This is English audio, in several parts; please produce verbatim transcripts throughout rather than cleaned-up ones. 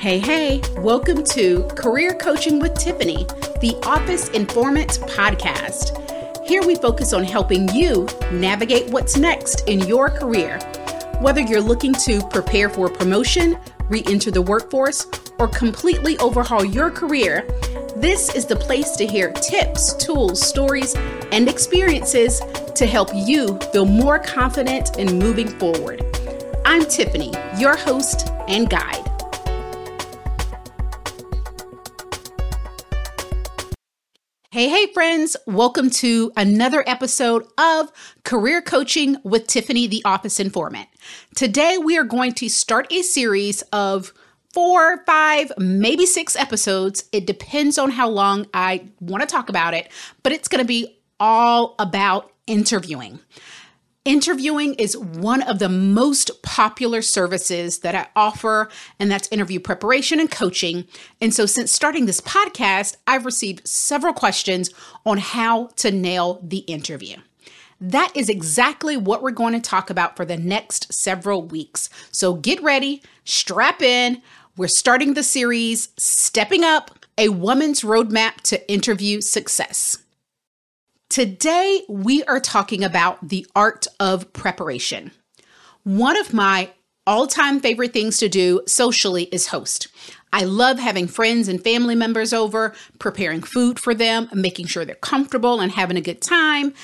Hey, hey, welcome to Career Coaching with Tiffany, the Office Informant Podcast. Here we focus on helping you navigate what's next in your career. Whether you're looking to prepare for promotion, re-enter the workforce, or completely overhaul your career, this is the place to hear tips, tools, stories, and experiences to help you feel more confident in moving forward. I'm Tiffany, your host and guide. Hey, hey, friends. Welcome to another episode of Career Coaching with Tiffany, the Office Informant. Today, we are going to start a series of four, five, maybe six episodes. It depends on how long I want to talk about it, but it's going to be all about interviewing. Interviewing is one of the most popular services that I offer, and that's interview preparation and coaching. And so since starting this podcast, I've received several questions on how to nail the interview. That is exactly what we're going to talk about for the next several weeks. So get ready, strap in. We're starting the series, Stepping Up, A Woman's Roadmap to Interview Success. Today, we are talking about the art of preparation. One of my all-time favorite things to do socially is host. I love having friends and family members over, preparing food for them, making sure they're comfortable and having a good time.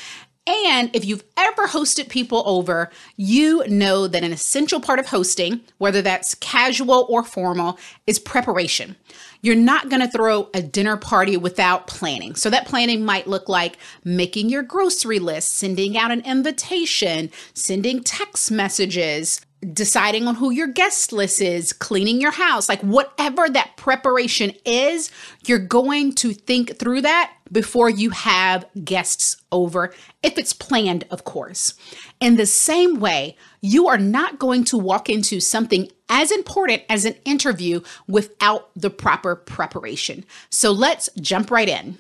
And if you've ever hosted people over, you know that an essential part of hosting, whether that's casual or formal, is preparation. You're not going to throw a dinner party without planning. So that planning might look like making your grocery list, sending out an invitation, sending text messages, deciding on who your guest list is, cleaning your house, like whatever that preparation is, you're going to think through that before you have guests over, if it's planned, of course. In the same way, you are not going to walk into something as important as an interview without the proper preparation. So let's jump right in.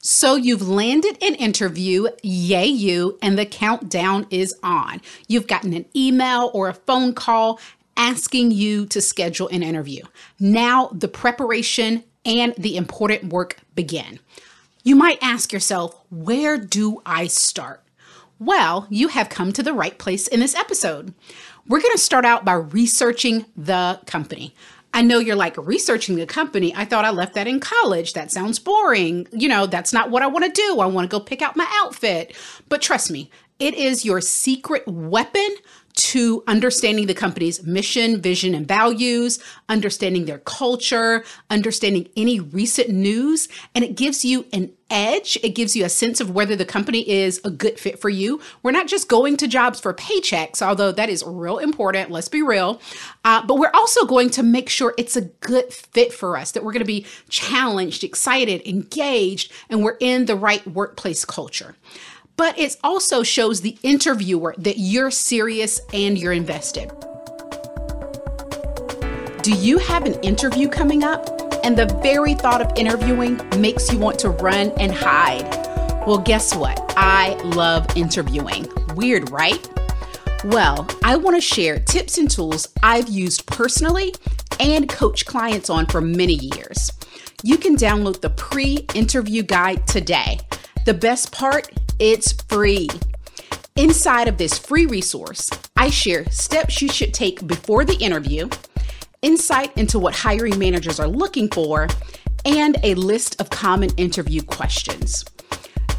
So you've landed an interview, yay you, and the countdown is on. You've gotten an email or a phone call asking you to schedule an interview. Now the preparation and the important work begin. You might ask yourself, where do I start? Well, you have come to the right place in this episode. We're going to start out by researching the company. I know you're like, researching the company? I thought I left that in college. That sounds boring. You know, that's not what I want to do. I want to go pick out my outfit. But trust me, it is your secret weapon to understanding the company's mission, vision, and values, understanding their culture, understanding any recent news, and it gives you an edge. It gives you a sense of whether the company is a good fit for you. We're not just going to jobs for paychecks, although that is real important, let's be real, uh, but we're also going to make sure it's a good fit for us, that we're going to be challenged, excited, engaged, and we're in the right workplace culture. But it also shows the interviewer that you're serious and you're invested. Do you have an interview coming up? And the very thought of interviewing makes you want to run and hide. Well, guess what? I love interviewing. Weird, right? Well, I want to share tips and tools I've used personally and coach clients on for many years. You can download the pre-interview guide today. The best part, it's free. Inside of this free resource, I share steps you should take before the interview, insight into what hiring managers are looking for, and a list of common interview questions.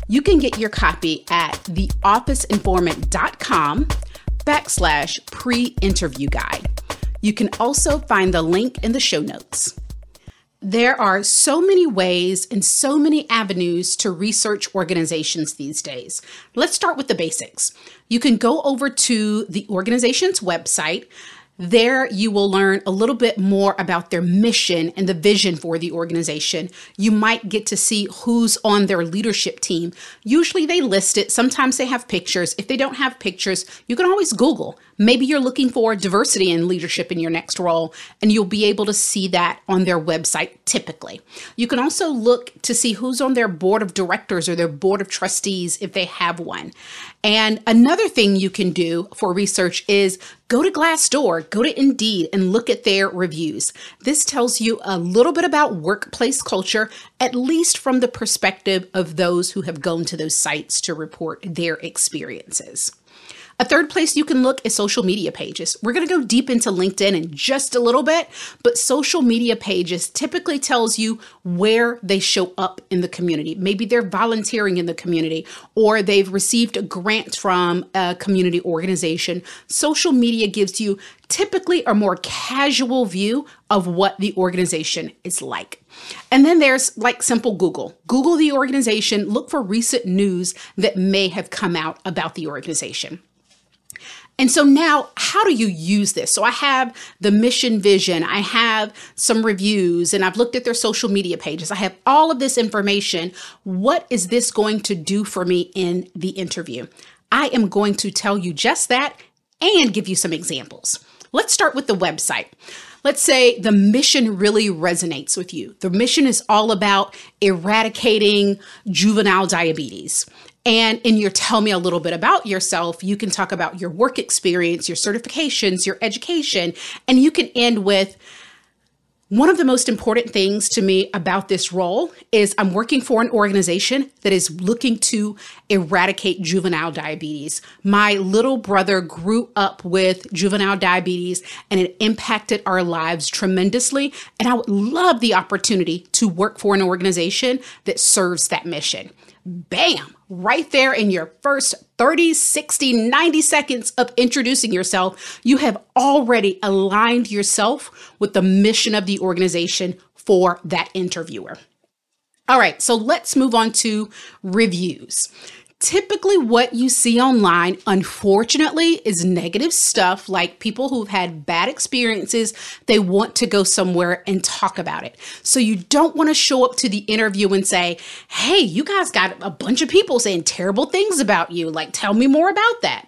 You can get your copy at theofficeinformant.com backslash pre-interview guide. You can also find the link in the show notes. There are so many ways and so many avenues to research organizations these days. Let's start with the basics. You can go over to the organization's website. There you will learn a little bit more about their mission and the vision for the organization. You might get to see who's on their leadership team. Usually they list it. Sometimes they have pictures. If they don't have pictures, you can always Google Maybe you're looking for diversity in leadership in your next role, and you'll be able to see that on their website typically. You can also look to see who's on their board of directors or their board of trustees if they have one. And another thing you can do for research is go to Glassdoor, go to Indeed, and look at their reviews. This tells you a little bit about workplace culture, at least from the perspective of those who have gone to those sites to report their experiences. A third place you can look is social media pages. We're going to go deep into LinkedIn in just a little bit, but social media pages typically tells you where they show up in the community. Maybe they're volunteering in the community, or they've received a grant from a community organization. Social media gives you typically a more casual view of what the organization is like. And then there's like simple Google. Google the organization, look for recent news that may have come out about the organization. And so now, how do you use this? So I have the mission vision, I have some reviews, and I've looked at their social media pages. I have all of this information. What is this going to do for me in the interview? I am going to tell you just that and give you some examples. Let's start with the website. Let's say the mission really resonates with you. The mission is all about eradicating juvenile diabetes. And in your tell me a little bit about yourself, you can talk about your work experience, your certifications, your education, and you can end with, one of the most important things to me about this role is I'm working for an organization that is looking to eradicate juvenile diabetes. My little brother grew up with juvenile diabetes, and it impacted our lives tremendously. And I would love the opportunity to work for an organization that serves that mission. Bam, right there in your first thirty, sixty, ninety seconds of introducing yourself, you have already aligned yourself with the mission of the organization for that interviewer. All right, so let's move on to reviews. Typically what you see online, unfortunately, is negative stuff like people who've had bad experiences, they want to go somewhere and talk about it. So you don't want to show up to the interview and say, hey, you guys got a bunch of people saying terrible things about you. Like, tell me more about that.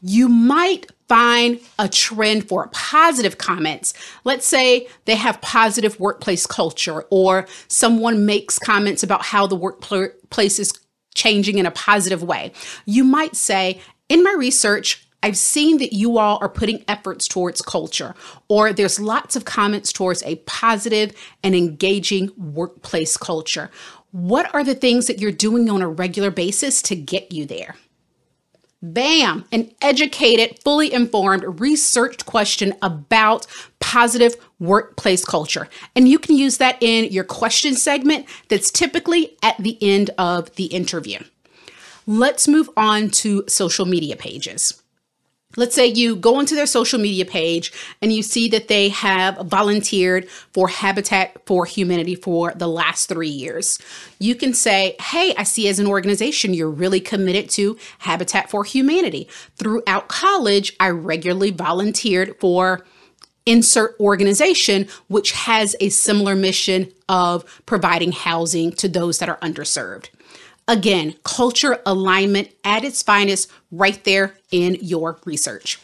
You might find a trend for positive comments. Let's say they have positive workplace culture, or someone makes comments about how the workplace is changing in a positive way. You might say, in my research, I've seen that you all are putting efforts towards culture, or there's lots of comments towards a positive and engaging workplace culture. What are the things that you're doing on a regular basis to get you there? Bam, an educated, fully informed, researched question about positive workplace culture. And you can use that in your question segment that's typically at the end of the interview. Let's move on to social media pages. Let's say you go onto their social media page and you see that they have volunteered for Habitat for Humanity for the last three years. You can say, hey, I see as an organization, you're really committed to Habitat for Humanity. Throughout college, I regularly volunteered for insert organization, which has a similar mission of providing housing to those that are underserved. Again, culture alignment at its finest right there in your research.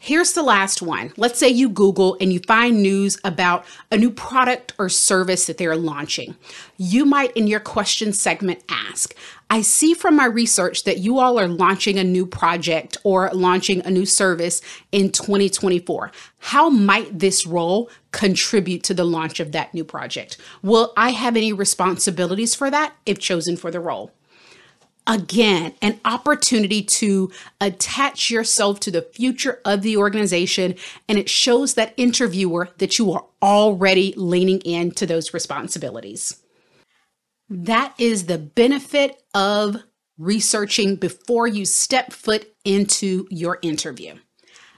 Here's the last one. Let's say you Google and you find news about a new product or service that they're launching. You might in your question segment ask, I see from my research that you all are launching a new project or launching a new service in twenty twenty-four. How might this role contribute to the launch of that new project? Will I have any responsibilities for that if chosen for the role? Again, an opportunity to attach yourself to the future of the organization, and it shows that interviewer that you are already leaning into those responsibilities. That is the benefit of researching before you step foot into your interview.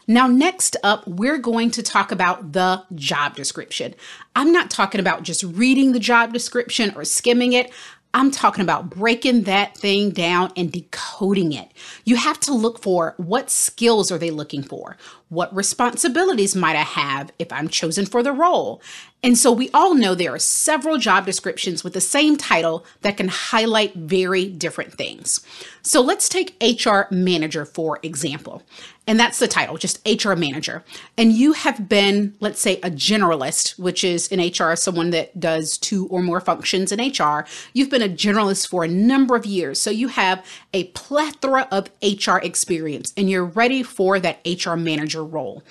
Now, next up, we're going to talk about the job description. I'm not talking about just reading the job description or skimming it. I'm talking about breaking that thing down and decoding it. You have to look for what skills are they looking for? What responsibilities might I have if I'm chosen for the role? And so we all know there are several job descriptions with the same title that can highlight very different things. So let's take H R manager, for example. And that's the title, just H R manager. And you have been, let's say, a generalist, which is in H R, someone that does two or more functions in H R. You've been a generalist for a number of years. So you have a plethora of H R experience and you're ready for that H R manager role.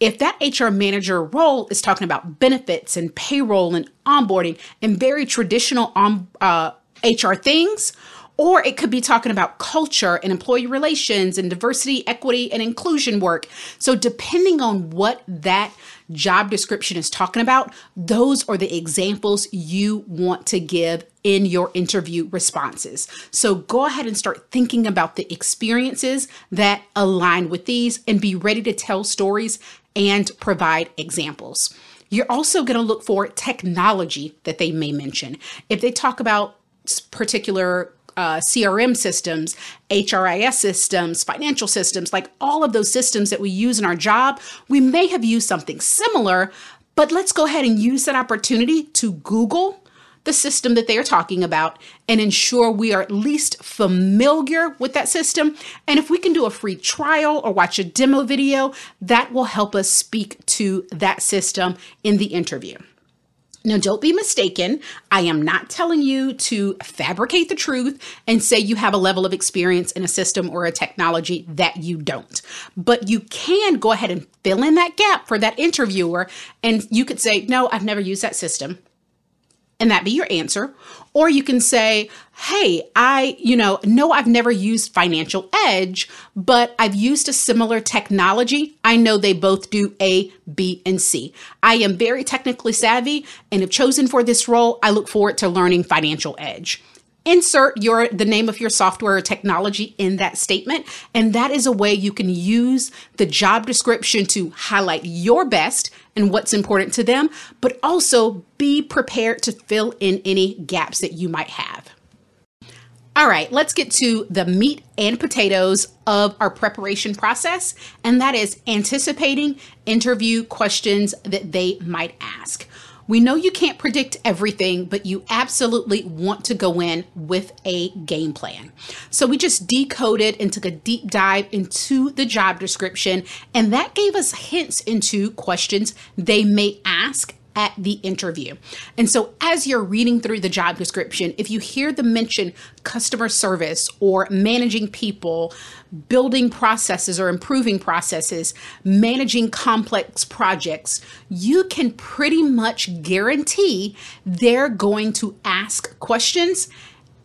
If that H R manager role is talking about benefits and payroll and onboarding and very traditional um, uh, H R things, or it could be talking about culture and employee relations and diversity, equity, and inclusion work. So depending on what that job description is talking about, those are the examples you want to give in your interview responses. So go ahead and start thinking about the experiences that align with these and be ready to tell stories and provide examples. You're also going to look for technology that they may mention. If they talk about particular Uh, C R M systems, H R I S systems, financial systems, like all of those systems that we use in our job, we may have used something similar, but let's go ahead and use that opportunity to Google the system that they are talking about and ensure we are at least familiar with that system. And if we can do a free trial or watch a demo video, that will help us speak to that system in the interview. Now, don't be mistaken. I am not telling you to fabricate the truth and say you have a level of experience in a system or a technology that you don't. But you can go ahead and fill in that gap for that interviewer. And you could say, no, I've never used that system. And that be your answer. Or you can say, hey, I, you know, no, I've never used Financial Edge, but I've used a similar technology. I know they both do A, B, and C. I am very technically savvy and have chosen for this role. I look forward to learning Financial Edge. Insert your the name of your software or technology in that statement. And that is a way you can use the job description to highlight your best and what's important to them, but also be prepared to fill in any gaps that you might have. All right, let's get to the meat and potatoes of our preparation process, and that is anticipating interview questions that they might ask. We know you can't predict everything, but you absolutely want to go in with a game plan. So we just decoded and took a deep dive into the job description, and that gave us hints into questions they may ask at the interview. And so as you're reading through the job description, if you hear the mention customer service or managing people, building processes or improving processes, managing complex projects, you can pretty much guarantee they're going to ask questions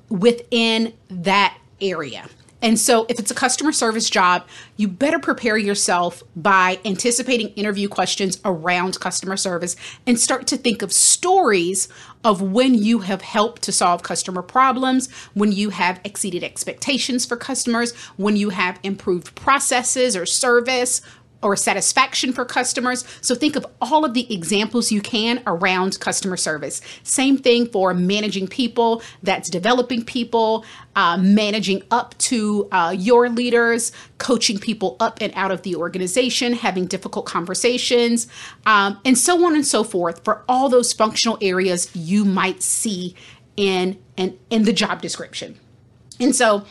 within that area. And so if it's a customer service job, you better prepare yourself by anticipating interview questions around customer service and start to think of stories of when you have helped to solve customer problems, when you have exceeded expectations for customers, when you have improved processes or service or satisfaction for customers. So think of all of the examples you can around customer service. Same thing for managing people, that's developing people, uh, managing up to uh, your leaders, coaching people up and out of the organization, having difficult conversations, um, and so on and so forth for all those functional areas you might see in, in, in the job description. And so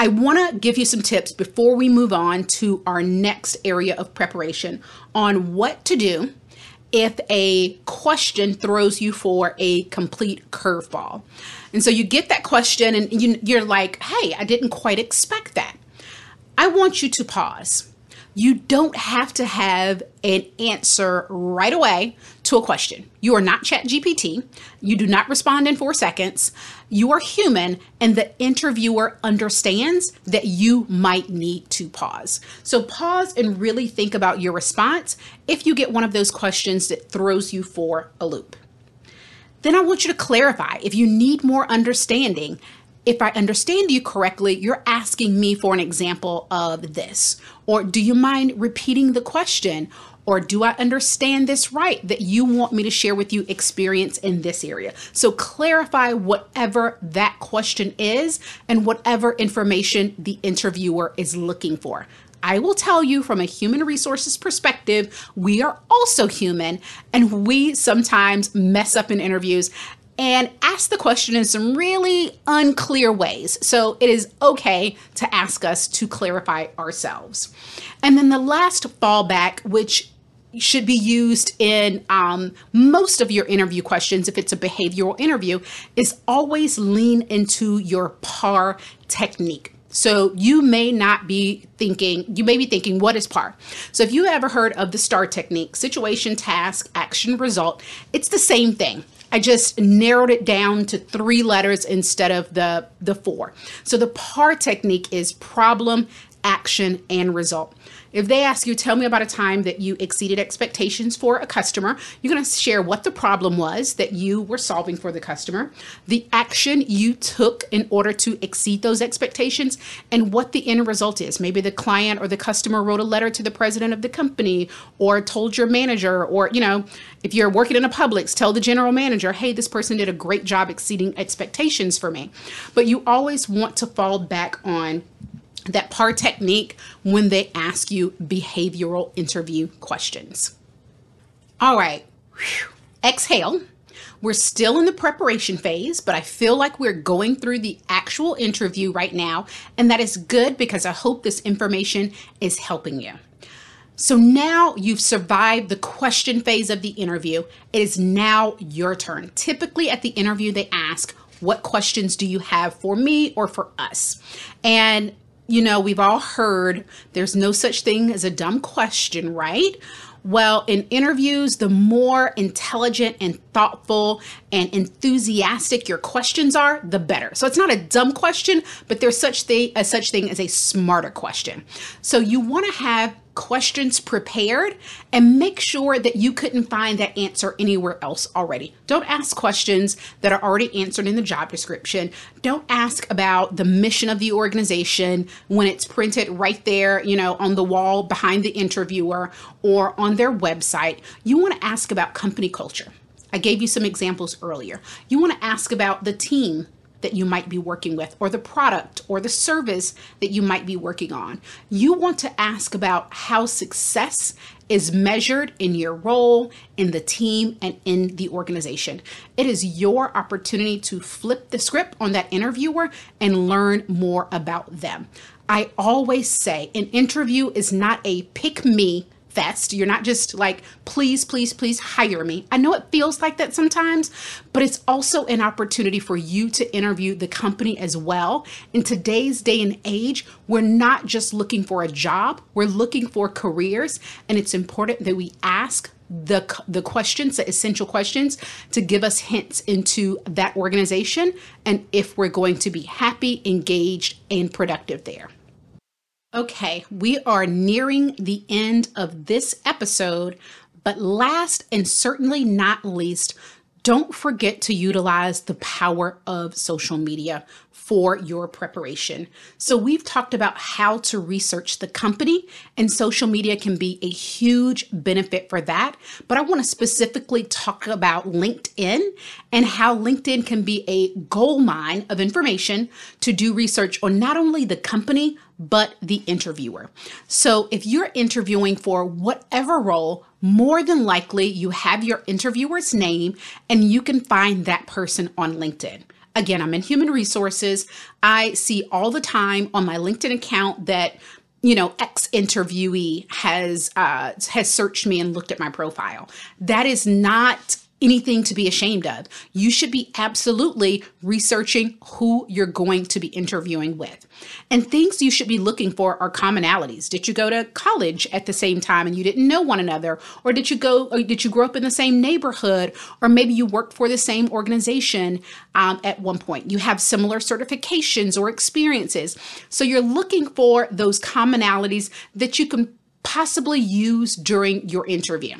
I want to give you some tips before we move on to our next area of preparation on what to do if a question throws you for a complete curveball. And so you get that question and you, you're like, hey, I didn't quite expect that. I want you to pause. You don't have to have an answer right away to a question. You are not ChatGPT. You do not respond in four seconds. You are human, and the interviewer understands that you might need to pause. So pause and really think about your response if you get one of those questions that throws you for a loop. Then I want you to clarify if you need more understanding. If I understand you correctly, you're asking me for an example of this. Or do you mind repeating the question? Or do I understand this right that you want me to share with you experience in this area? So clarify whatever that question is and whatever information the interviewer is looking for. I will tell you from a human resources perspective, we are also human, and we sometimes mess up in interviews and ask the question in some really unclear ways. So it is okay to ask us to clarify ourselves. And then the last fallback, which should be used in um, most of your interview questions, if it's a behavioral interview, is always lean into your P A R technique. So you may not be thinking, you may be thinking, what is P A R? So if you ever heard of the STAR technique, situation, task, action, result, it's the same thing. I just narrowed it down to three letters instead of the, the four. So the P A R technique is problem, action, and result. If they ask you, tell me about a time that you exceeded expectations for a customer, you're going to share what the problem was that you were solving for the customer, the action you took in order to exceed those expectations, and what the end result is. Maybe the client or the customer wrote a letter to the president of the company, or told your manager, or, you know, if you're working in a Publix, tell the general manager, hey, this person did a great job exceeding expectations for me. But you always want to fall back on that P A R technique when they ask you behavioral interview questions. All right, whew. Exhale. We're still in the preparation phase, but I feel like we're going through the actual interview right now, and that is good because I hope this information is helping you. So now you've survived the question phase of the interview. It is now your turn. Typically at the interview, they ask, what questions do you have for me or for us? And you know, we've all heard there's no such thing as a dumb question, right? Well, in interviews, the more intelligent and thoughtful and enthusiastic your questions are, the better. So it's not a dumb question, but there's such thing as such thing as a smarter question. So you want to have questions prepared and make sure that you couldn't find that answer anywhere else already. Don't ask questions that are already answered in the job description. Don't ask about the mission of the organization when it's printed right there, you know, on the wall behind the interviewer or on their website. You want to ask about company culture. I gave you some examples earlier. You want to ask about the team that you might be working with, or the product or the service that you might be working on. You want to ask about how success is measured in your role, in the team, and in the organization. It is your opportunity to flip the script on that interviewer and learn more about them. I always say an interview is not a pick me fest. You're not just like, please, please, please hire me. I know it feels like that sometimes, but it's also an opportunity for you to interview the company as well. In today's day and age, we're not just looking for a job, we're looking for careers. And it's important that we ask the, the questions, the essential questions, to give us hints into that organization and if we're going to be happy, engaged, and productive there. Okay, we are nearing the end of this episode, but last and certainly not least, don't forget to utilize the power of social media for your preparation. So we've talked about how to research the company, and social media can be a huge benefit for that. But I want to specifically talk about LinkedIn and how LinkedIn can be a goldmine of information to do research on not only the company, but the interviewer. So if you're interviewing for whatever role, more than likely you have your interviewer's name and you can find that person on LinkedIn. Again, I'm in human resources. I see all the time on my LinkedIn account that, you know, ex interviewee has uh, has searched me and looked at my profile. That is not anything to be ashamed of. You should be absolutely researching who you're going to be interviewing with. And things you should be looking for are commonalities. Did you go to college at the same time and you didn't know one another? Or did you go, or did you grow up in the same neighborhood? Or maybe you worked for the same organization um, at one point. You have similar certifications or experiences. So you're looking for those commonalities that you can possibly use during your interview.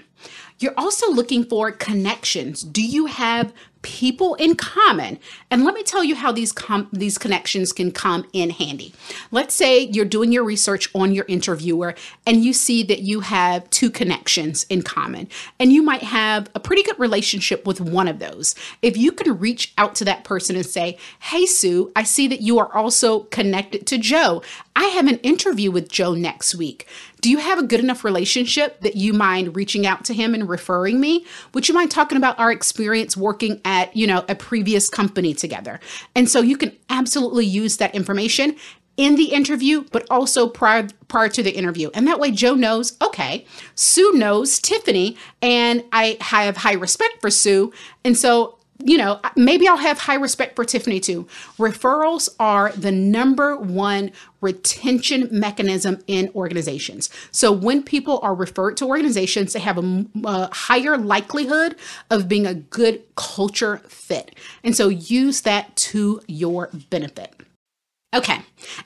You're also looking for connections. Do you have people in common? And let me tell you how these com- these connections can come in handy. Let's say you're doing your research on your interviewer and you see that you have two connections in common, and you might have a pretty good relationship with one of those. If you can reach out to that person and say, hey, Sue, I see that you are also connected to Joe. I have an interview with Joe next week. Do you have a good enough relationship that you mind reaching out to him and referring me? Would you mind talking about our experience working at, you know, a previous company together? And so you can absolutely use that information in the interview, but also prior, prior to the interview. And that way Joe knows, okay, Sue knows Tiffany, and I have high respect for Sue. And so, you know, maybe I'll have high respect for Tiffany too. Referrals are the number one retention mechanism in organizations. So when people are referred to organizations, they have a, a higher likelihood of being a good culture fit. And so use that to your benefit. Okay,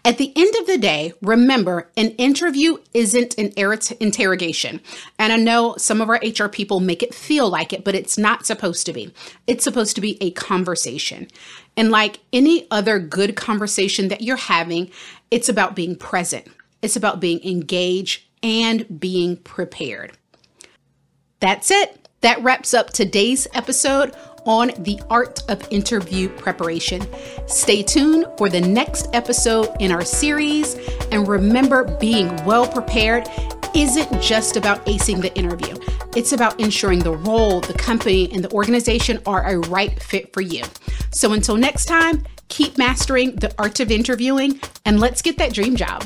at the end of the day, remember, an interview isn't an interrogation. And I know some of our H R people make it feel like it, but it's not supposed to be. It's supposed to be a conversation. And like any other good conversation that you're having, it's about being present. It's about being engaged and being prepared. That's it. That wraps up today's episode on the art of interview preparation. Stay tuned for the next episode in our series. And remember, being well prepared isn't just about acing the interview. It's about ensuring the role, the company, and the organization are a right fit for you. So until next time, keep mastering the art of interviewing, and let's get that dream job.